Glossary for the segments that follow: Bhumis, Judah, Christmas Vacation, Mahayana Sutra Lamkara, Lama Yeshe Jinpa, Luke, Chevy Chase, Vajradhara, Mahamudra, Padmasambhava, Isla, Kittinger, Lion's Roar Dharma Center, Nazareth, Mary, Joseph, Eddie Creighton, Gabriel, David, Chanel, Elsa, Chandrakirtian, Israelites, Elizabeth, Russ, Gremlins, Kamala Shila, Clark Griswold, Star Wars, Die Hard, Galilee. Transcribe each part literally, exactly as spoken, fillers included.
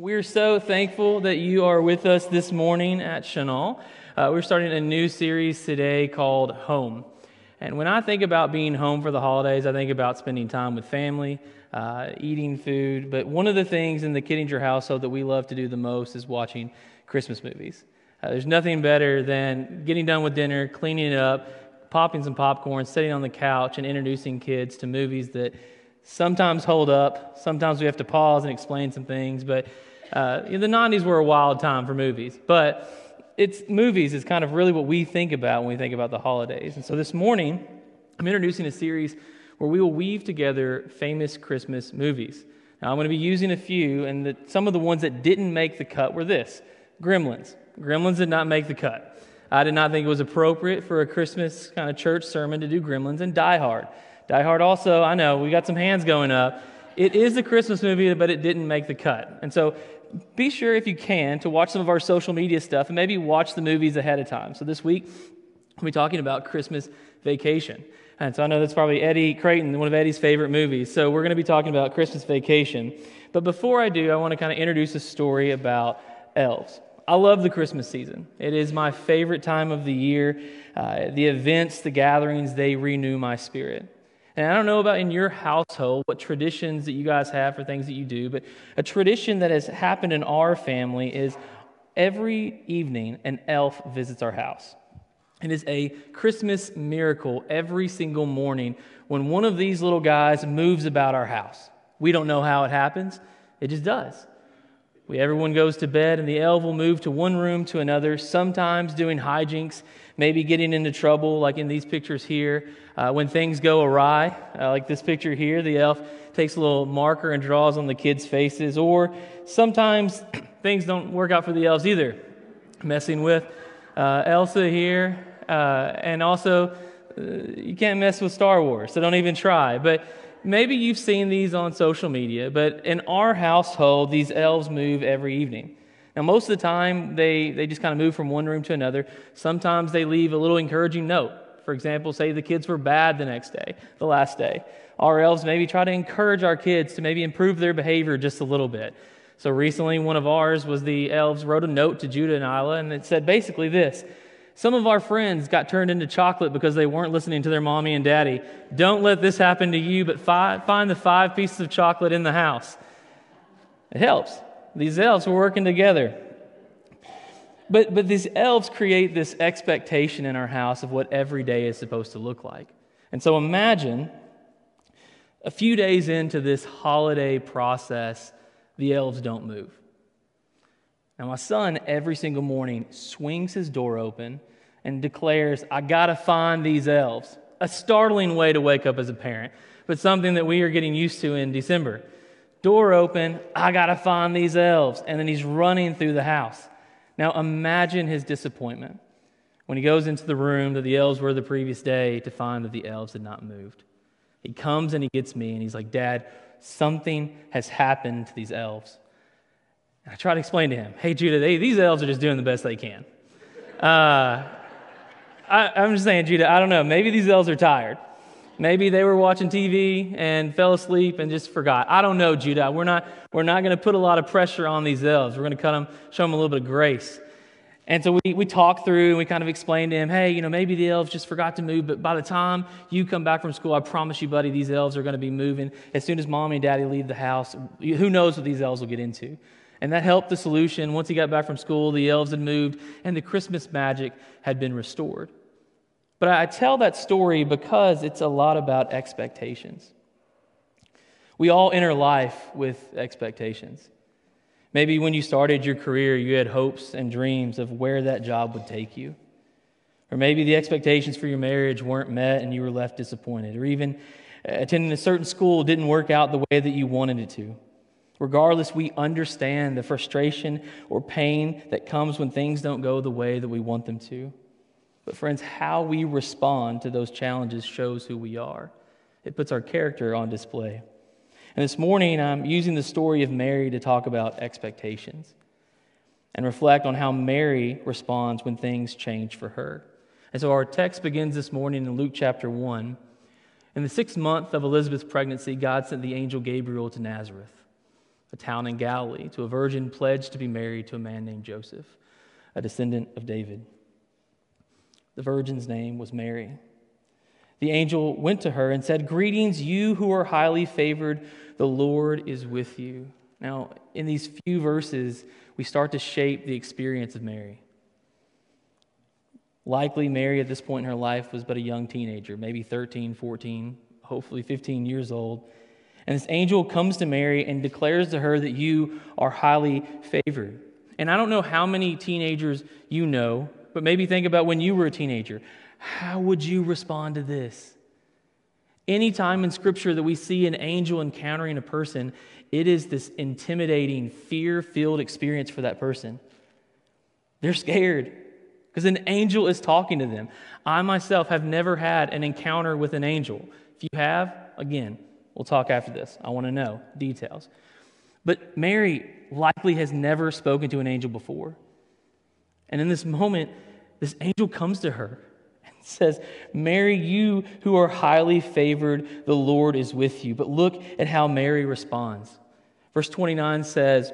We're so thankful that you are with us this morning at Chanel. Uh, we're starting a new series today called Home. And when I think about being home for the holidays, I think about spending time with family, uh, eating food. But one of the things in the Kittinger household that we love to do the most is watching Christmas movies. Uh, there's nothing better than getting done with dinner, cleaning it up, popping some popcorn, sitting on the couch, and introducing kids to movies that sometimes hold up. Sometimes we have to pause and explain some things, but Uh, the nineties were a wild time for movies, but it's movies is kind of really what we think about when we think about the holidays. And so this morning, I'm introducing a series where we will weave together famous Christmas movies. Now, I'm going to be using a few, and the, some of the ones that didn't make the cut were this. Gremlins. Gremlins did not make the cut. I did not think it was appropriate for a Christmas kind of church sermon to do Gremlins. And Die Hard. Die Hard also, I know, we got some hands going up. It is a Christmas movie, but it didn't make the cut. And so be sure, if you can, to watch some of our social media stuff and maybe watch the movies ahead of time. So this week, we'll be talking about Christmas Vacation. And so I know that's probably Eddie Creighton, one of Eddie's favorite movies. So we're going to be talking about Christmas Vacation. But before I do, I want to kind of introduce a story about elves. I love the Christmas season. It is my favorite time of the year. Uh, the events, the gatherings, they renew my spirit. And I don't know about in your household what traditions that you guys have for things that you do, but a tradition that has happened in our family is every evening an elf visits our house. It is a Christmas miracle every single morning when one of these little guys moves about our house. We don't know how it happens. It just does. We, everyone goes to bed and the elf will move to one room to another, sometimes doing hijinks, maybe getting into trouble like in these pictures here. Uh, when things go awry, uh, like this picture here, the elf takes a little marker and draws on the kids' faces. Or sometimes things don't work out for the elves either. Messing with uh, Elsa here. Uh, and also, uh, you can't mess with Star Wars, so don't even try. But maybe you've seen these on social media, but in our household, these elves move every evening. Now, most of the time, they, they just kind of move from one room to another. Sometimes they leave a little encouraging note. For example, say the kids were bad the next day, the last day. Our elves maybe try to encourage our kids to maybe improve their behavior just a little bit. So recently, one of ours was the elves wrote a note to Judah and Isla, and it said basically this: some of our friends got turned into chocolate because they weren't listening to their mommy and daddy. Don't let this happen to you, but fi- find the five pieces of chocolate in the house. It helps. These elves were working together. But but these elves create this expectation in our house of what every day is supposed to look like. And so imagine a few days into this holiday process, the elves don't move. Now my son, every single morning, swings his door open and declares, "I gotta find these elves." A startling way to wake up as a parent, but something that we are getting used to in December. Door open, "I gotta find these elves." And then he's running through the house. Now imagine his disappointment when he goes into the room that the elves were the previous day to find that the elves had not moved. He comes and he gets me and he's like, "Dad, something has happened to these elves." And I try to explain to him, "Hey, Judah, they, these elves are just doing the best they can." Uh, I, I'm just saying, Judah, I don't know. Maybe these elves are tired. Maybe they were watching T V and fell asleep and just forgot. I don't know, Judah. We're not, we're not going to put a lot of pressure on these elves. We're going to cut them, show them a little bit of grace. And so we, we talked through and we kind of explained to him, "Hey, you know, maybe the elves just forgot to move, but by the time you come back from school, I promise you, buddy, these elves are going to be moving. As soon as mommy and daddy leave the house, who knows what these elves will get into." And that helped the solution. Once he got back from school, the elves had moved, and the Christmas magic had been restored. But I tell that story because it's a lot about expectations. We all enter life with expectations. Maybe when you started your career, you had hopes and dreams of where that job would take you. Or maybe the expectations for your marriage weren't met and you were left disappointed. Or even attending a certain school didn't work out the way that you wanted it to. Regardless, we understand the frustration or pain that comes when things don't go the way that we want them to. But friends, how we respond to those challenges shows who we are. It puts our character on display. And this morning, I'm using the story of Mary to talk about expectations and reflect on how Mary responds when things change for her. And so our text begins this morning in Luke chapter one. In the sixth month of Elizabeth's pregnancy, God sent the angel Gabriel to Nazareth, a town in Galilee, to a virgin pledged to be married to a man named Joseph, a descendant of David. The virgin's name was Mary. The angel went to her and said, "Greetings, you who are highly favored, the Lord is with you." Now, in these few verses, we start to shape the experience of Mary. Likely, Mary at this point in her life was but a young teenager, maybe thirteen, fourteen, hopefully fifteen years old. And this angel comes to Mary and declares to her that you are highly favored. And I don't know how many teenagers you know, but maybe think about when you were a teenager. How would you respond to this? Any time in Scripture that we see an angel encountering a person, it is this intimidating, fear-filled experience for that person. They're scared because an angel is talking to them. I myself have never had an encounter with an angel. If you have, again, we'll talk after this. I want to know details. But Mary likely has never spoken to an angel before. And in this moment, this angel comes to her and says, "Mary, you who are highly favored, the Lord is with you." But look at how Mary responds. Verse twenty-nine says,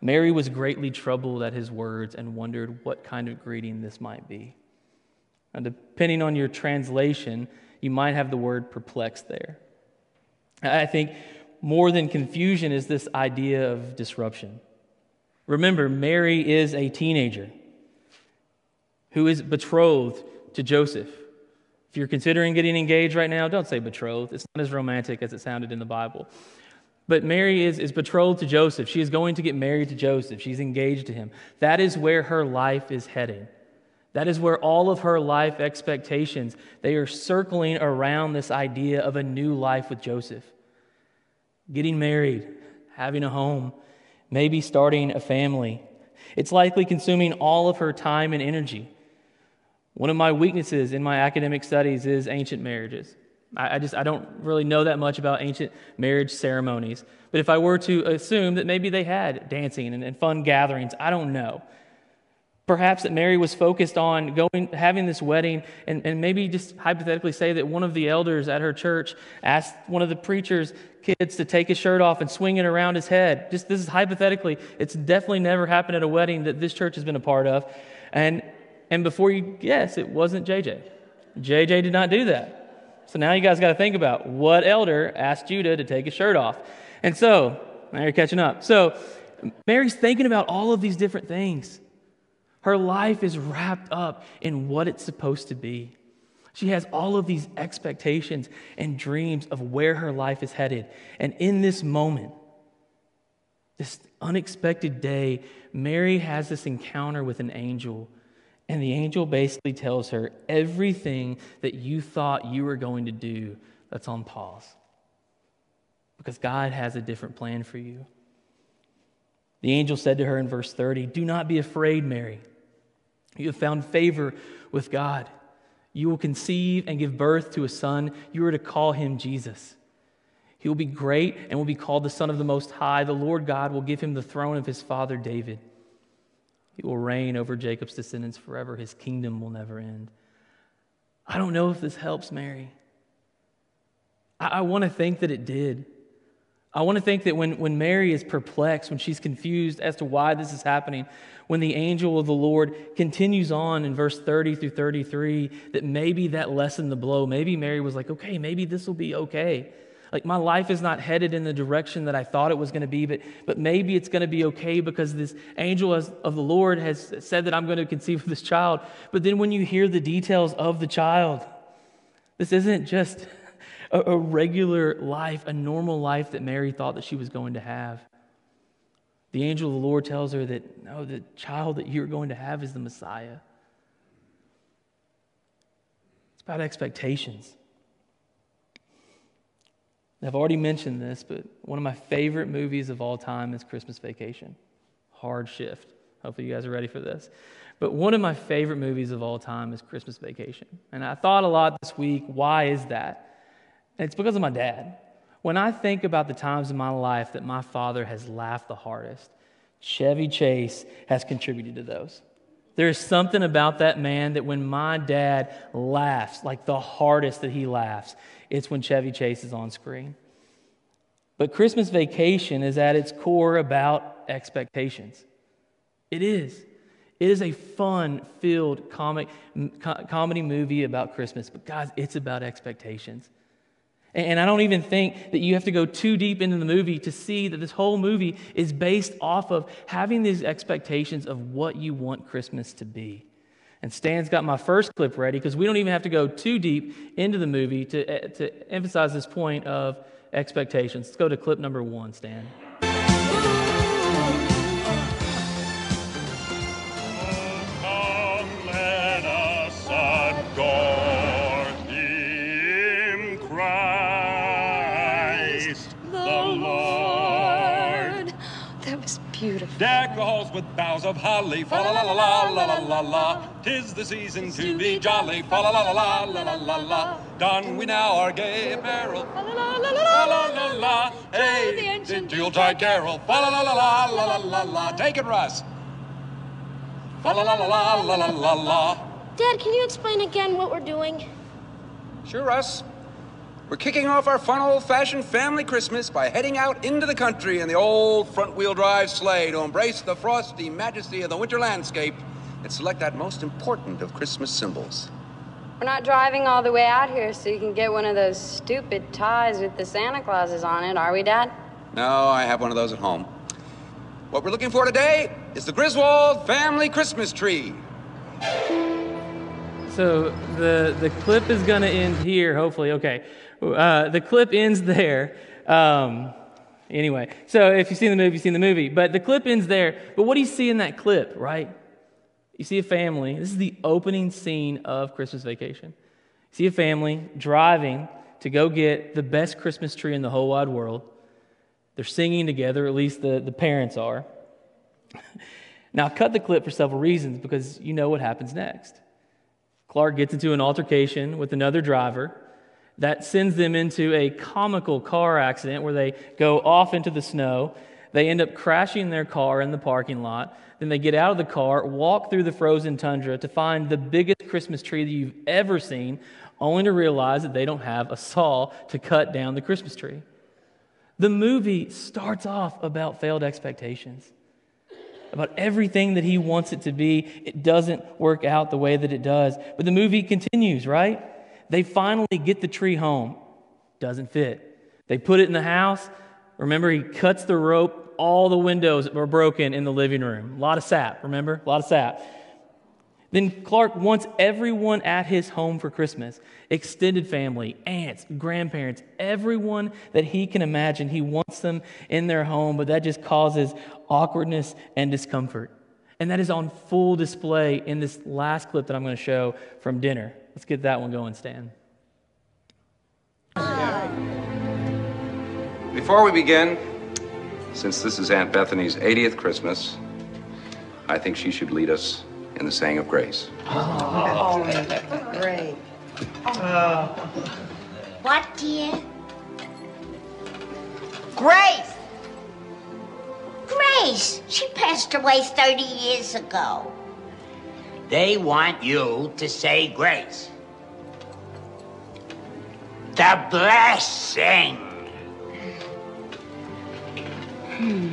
"Mary was greatly troubled at his words and wondered what kind of greeting this might be." Now, depending on your translation, you might have the word perplexed there. I think more than confusion is this idea of disruption. Remember, Mary is a teenager who is betrothed to Joseph. If you're considering getting engaged right now, don't say betrothed. It's not as romantic as it sounded in the Bible. But Mary is, is betrothed to Joseph. She is going to get married to Joseph. She's engaged to him. That is where her life is heading. That is where all of her life expectations, they are circling around this idea of a new life with Joseph. Getting married, having a home, maybe starting a family. It's likely consuming all of her time and energy. One of my weaknesses in my academic studies is ancient marriages. I just I don't really know that much about ancient marriage ceremonies. But if I were to assume that maybe they had dancing and, and fun gatherings, I don't know. Perhaps that Mary was focused on going, having this wedding, and, and maybe just hypothetically say that one of the elders at her church asked one of the preacher's kids to take his shirt off and swing it around his head. Just this is hypothetically. It's definitely never happened at a wedding that this church has been a part of. And and before you guess, it wasn't J J. J J did not do that. So now you guys got to think about what elder asked Judah to take his shirt off. And so, now you're catching up. So Mary's thinking about all of these different things. Her life is wrapped up in what it's supposed to be. She has all of these expectations and dreams of where her life is headed. And in this moment, this unexpected day, Mary has this encounter with an angel. And the angel basically tells her, everything that you thought you were going to do, that's on pause. Because God has a different plan for you. The angel said to her in verse thirty, "Do not be afraid, Mary. You have found favor with God. You will conceive and give birth to a son. You are to call him Jesus. He will be great and will be called the Son of the Most High. The Lord God will give him the throne of his father David. He will reign over Jacob's descendants forever. His kingdom will never end." I don't know if this helps, Mary. I, I want to think that it did. I want to think that when, when Mary is perplexed, when she's confused as to why this is happening, when the angel of the Lord continues on in verse thirty through thirty-three, that maybe that lessened the blow. Maybe Mary was like, okay, maybe this will be okay. Like, my life is not headed in the direction that I thought it was going to be, but, but maybe it's going to be okay because this angel of the Lord has said that I'm going to conceive of this child. But then when you hear the details of the child, this isn't just a regular life, a normal life that Mary thought that she was going to have. The angel of the Lord tells her that, no, the child that you're going to have is the Messiah. It's about expectations. I've already mentioned this, but one of my favorite movies of all time is Christmas Vacation. Hard shift. Hopefully you guys are ready for this. But one of my favorite movies of all time is Christmas Vacation. And I thought a lot this week, why is that? It's because of my dad. When I think about the times in my life that my father has laughed the hardest, Chevy Chase has contributed to those. There is something about that man that when my dad laughs, like the hardest that he laughs, it's when Chevy Chase is on screen. But Christmas Vacation is at its core about expectations. It is. It is a fun-filled comic, co- comedy movie about Christmas. But guys, it's about expectations. And, and I don't even think that you have to go too deep into the movie to see that this whole movie is based off of having these expectations of what you want Christmas to be. And Stan's got my first clip ready because we don't even have to go too deep into the movie to, to emphasize this point of expectations. Let's go to clip number one, Stan. Deck the halls with boughs of holly, fa la la la la la la la. Tis the season to be jolly, fa la la la la la la. Don we now our gay apparel, fa la la la la la la. Hey, the ancient Yuletide carol, fa la la la la la la. Take it, Russ. Fa la la la la la la. Dad, can you explain again what we're doing? Sure, Russ. We're kicking off our fun, old-fashioned family Christmas by heading out into the country in the old front-wheel drive sleigh to embrace the frosty majesty of the winter landscape and select that most important of Christmas symbols. We're not driving all the way out here so you can get one of those stupid ties with the Santa Clauses on it, are we, Dad? No, I have one of those at home. What we're looking for today is the Griswold family Christmas tree. So the, the clip is going to end here, hopefully. Okay. Uh, the clip ends there. Um, anyway, so if you've seen the movie, you've seen the movie. But the clip ends there. But what do you see in that clip, right? You see a family. This is the opening scene of Christmas Vacation. You see a family driving to go get the best Christmas tree in the whole wide world. They're singing together, at least the, the parents are. Now, I cut the clip for several reasons because you know what happens next. Clark gets into an altercation with another driver. That sends them into a comical car accident where they go off into the snow. They end up crashing their car in the parking lot. Then they get out of the car, walk through the frozen tundra to find the biggest Christmas tree that you've ever seen, only to realize that they don't have a saw to cut down the Christmas tree. The movie starts off about failed expectations, about everything that he wants it to be. It doesn't work out the way that it does. But the movie continues, right? They finally get the tree home. Doesn't fit. They put it in the house. Remember, he cuts the rope. All the windows were broken in the living room. A lot of sap, remember? A lot of sap. Then Clark wants everyone at his home for Christmas. Extended family, aunts, grandparents, everyone that he can imagine. He wants them in their home, but that just causes awkwardness and discomfort. And that is on full display in this last clip that I'm going to show from dinner. Let's get that one going, Stan. Before we begin, since this is Aunt Bethany's eightieth Christmas, I think she should lead us in the saying of grace. Oh, oh great. Oh. What, dear? Grace! Grace! She passed away thirty years ago. They want you to say grace. The blessing. Hmm.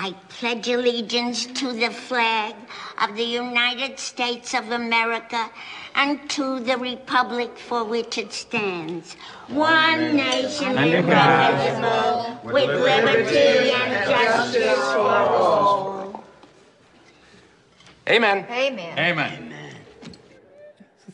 I pledge allegiance to the flag of the United States of America and to the republic for which it stands, one nation indivisible, with liberty and justice for all. Amen. Amen. Amen.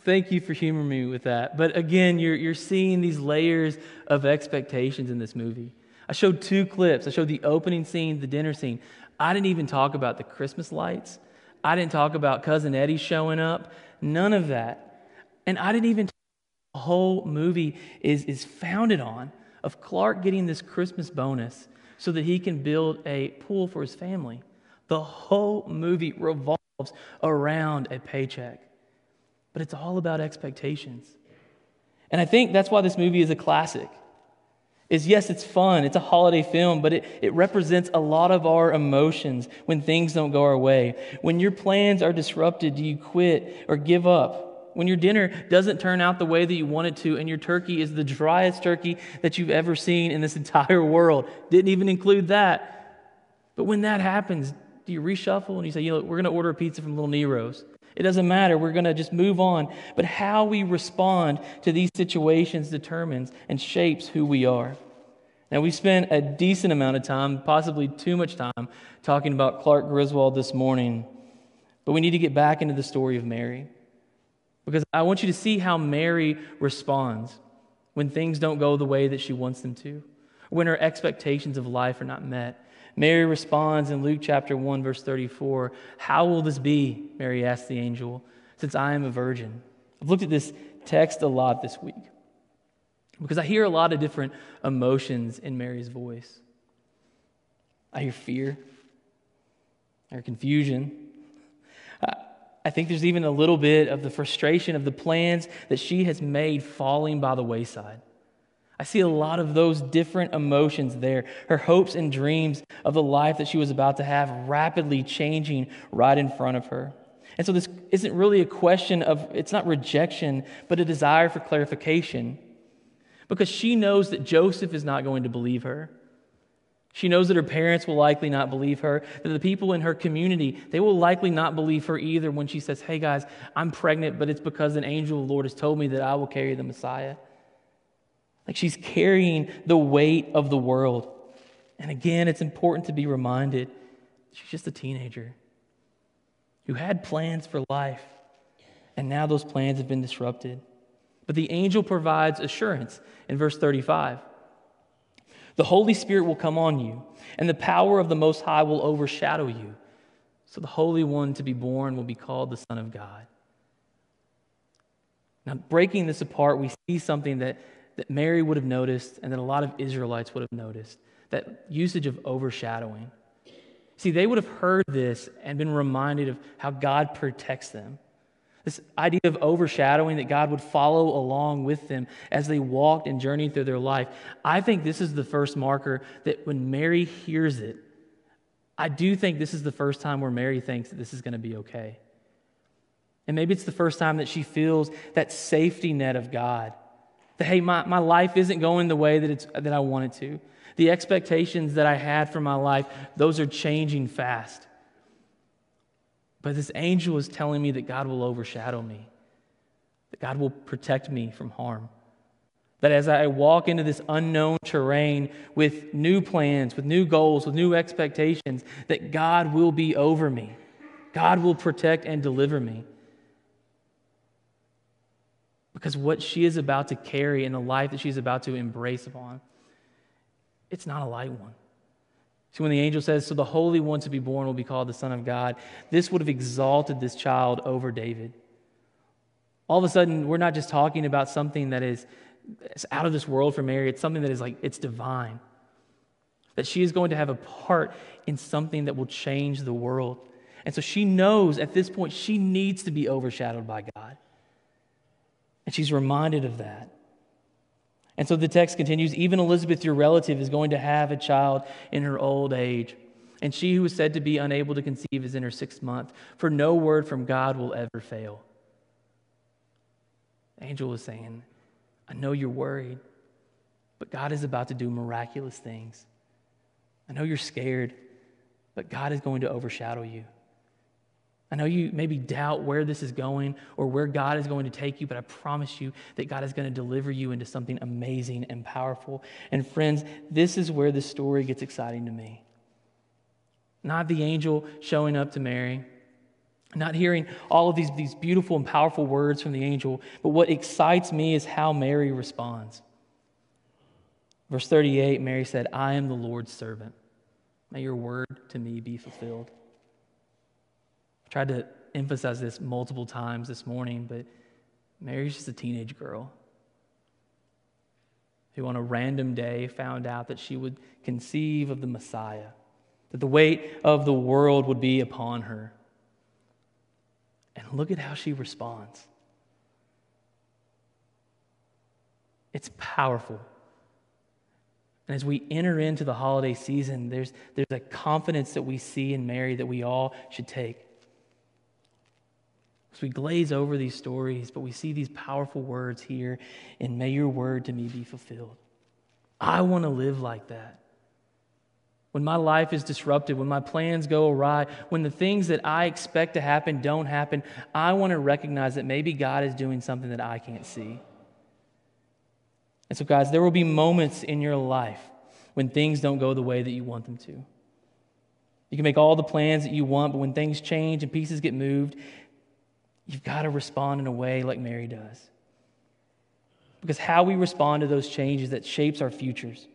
Thank you for humoring me with that. But again, you're you're seeing these layers of expectations in this movie. I showed two clips. I showed the opening scene, the dinner scene. I didn't even talk about the Christmas lights. I didn't talk about Cousin Eddie showing up. None of that. And I didn't even talk about what the whole movie is, is founded on, of Clark getting this Christmas bonus so that he can build a pool for his family. The whole movie revolves around a paycheck. But it's all about expectations. And I think that's why this movie is a classic. is, yes, it's fun. It's a holiday film, but it, it represents a lot of our emotions when things don't go our way. When your plans are disrupted, do you quit or give up? When your dinner doesn't turn out the way that you want it to and your turkey is the driest turkey that you've ever seen in this entire world. Didn't even include that. But when that happens, do you reshuffle and you say, you know, we're going to order a pizza from Lil Nero's? It doesn't matter. We're going to just move on. But how we respond to these situations determines and shapes who we are. Now, we spent a decent amount of time, possibly too much time, talking about Clark Griswold this morning. But we need to get back into the story of Mary. Because I want you to see how Mary responds when things don't go the way that she wants them to, when her expectations of life are not met. Mary responds in Luke chapter one, verse thirty-four. How will this be, Mary asked the angel, since I am a virgin? I've looked at this text a lot this week because I hear a lot of different emotions in Mary's voice. I hear fear. I hear confusion. I think there's even a little bit of the frustration of the plans that she has made falling by the wayside. I see a lot of those different emotions there. Her hopes and dreams of the life that she was about to have rapidly changing right in front of her. And so this isn't really a question of, it's not rejection, but a desire for clarification. Because she knows that Joseph is not going to believe her. She knows that her parents will likely not believe her, that the people in her community, they will likely not believe her either when she says, hey guys, I'm pregnant, but it's because an angel of the Lord has told me that I will carry the Messiah. Like she's carrying the weight of the world. And again, it's important to be reminded she's just a teenager who had plans for life, and now those plans have been disrupted. But the angel provides assurance in verse thirty-five. The Holy Spirit will come on you, and the power of the Most High will overshadow you. So the Holy One to be born will be called the Son of God. Now, breaking this apart, we see something that that Mary would have noticed and that a lot of Israelites would have noticed, that usage of overshadowing. See, they would have heard this and been reminded of how God protects them. This idea of overshadowing, that God would follow along with them as they walked and journeyed through their life. I think this is the first marker that when Mary hears it, I do think this is the first time where Mary thinks that this is going to be okay. And maybe it's the first time that she feels that safety net of God. That, hey, my, my life isn't going the way that it's that I want it to. The expectations that I had for my life, those are changing fast. But this angel is telling me that God will overshadow me, that God will protect me from harm, that as I walk into this unknown terrain with new plans, with new goals, with new expectations, that God will be over me. God will protect and deliver me. Because what she is about to carry and the life that she's about to embrace upon, it's not a light one. See, when the angel says, so the Holy One to be born will be called the Son of God, this would have exalted this child over David. All of a sudden, we're not just talking about something that is out of this world for Mary. It's something that is like, it's divine. That she is going to have a part in something that will change the world. And so she knows at this point, she needs to be overshadowed by God. And she's reminded of that. And so the text continues, even Elizabeth, your relative, is going to have a child in her old age. And she who was said to be unable to conceive is in her sixth month, for no word from God will ever fail. The angel is saying, I know you're worried, but God is about to do miraculous things. I know you're scared, but God is going to overshadow you. I know you maybe doubt where this is going or where God is going to take you, but I promise you that God is going to deliver you into something amazing and powerful. And friends, this is where the story gets exciting to me. Not the angel showing up to Mary, not hearing all of these, these beautiful and powerful words from the angel, but what excites me is how Mary responds. Verse thirty-eight, Mary said, I am the Lord's servant. May your word to me be fulfilled. Tried to emphasize this multiple times this morning, but Mary's just a teenage girl who on a random day found out that she would conceive of the Messiah, that the weight of the world would be upon her. And look at how she responds. It's powerful. And as we enter into the holiday season, there's, there's a confidence that we see in Mary that we all should take. So we glaze over these stories, but we see these powerful words here, and may your word to me be fulfilled. I want to live like that. When my life is disrupted, when my plans go awry, when the things that I expect to happen don't happen, I want to recognize that maybe God is doing something that I can't see. And so, guys, there will be moments in your life when things don't go the way that you want them to. You can make all the plans that you want, but when things change and pieces get moved, you've got to respond in a way like Mary does. Because how we respond to those changes, that shapes our futures.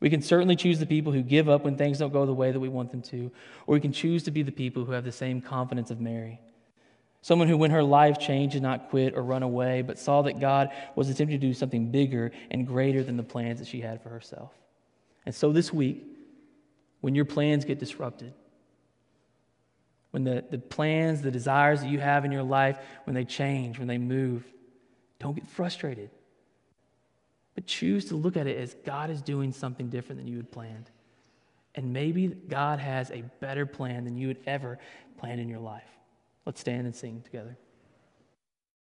We can certainly choose the people who give up when things don't go the way that we want them to, or we can choose to be the people who have the same confidence of Mary. Someone who, when her life changed, did not quit or run away, but saw that God was attempting to do something bigger and greater than the plans that she had for herself. And so this week, when your plans get disrupted, when the, the plans, the desires that you have in your life, when they change, when they move, don't get frustrated. But choose to look at it as God is doing something different than you had planned. And maybe God has a better plan than you had ever planned in your life. Let's stand and sing together.